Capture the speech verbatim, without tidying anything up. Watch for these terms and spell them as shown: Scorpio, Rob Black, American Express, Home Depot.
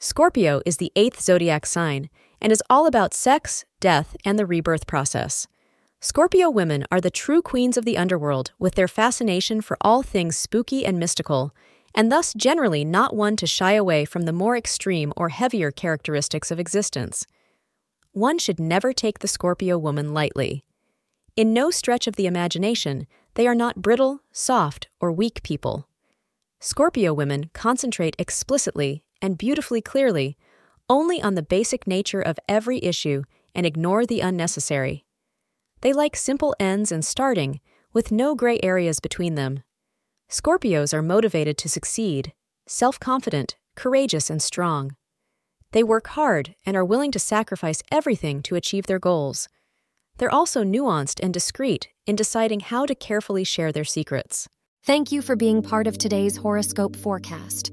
Scorpio is the eighth zodiac sign and is all about sex, death, and the rebirth process. Scorpio women are the true queens of the underworld with their fascination for all things spooky and mystical, and thus generally not one to shy away from the more extreme or heavier characteristics of existence. One should never take the Scorpio woman lightly. In no stretch of the imagination, they are not brittle, soft, or weak people. Scorpio women concentrate explicitly and beautifully clearly only on the basic nature of every issue and ignore the unnecessary. They like simple ends and starting, with no gray areas between them. Scorpios are motivated to succeed, self-confident, courageous, and strong. They work hard and are willing to sacrifice everything to achieve their goals. They're also nuanced and discreet in deciding how to carefully share their secrets. Thank you for being part of today's horoscope forecast.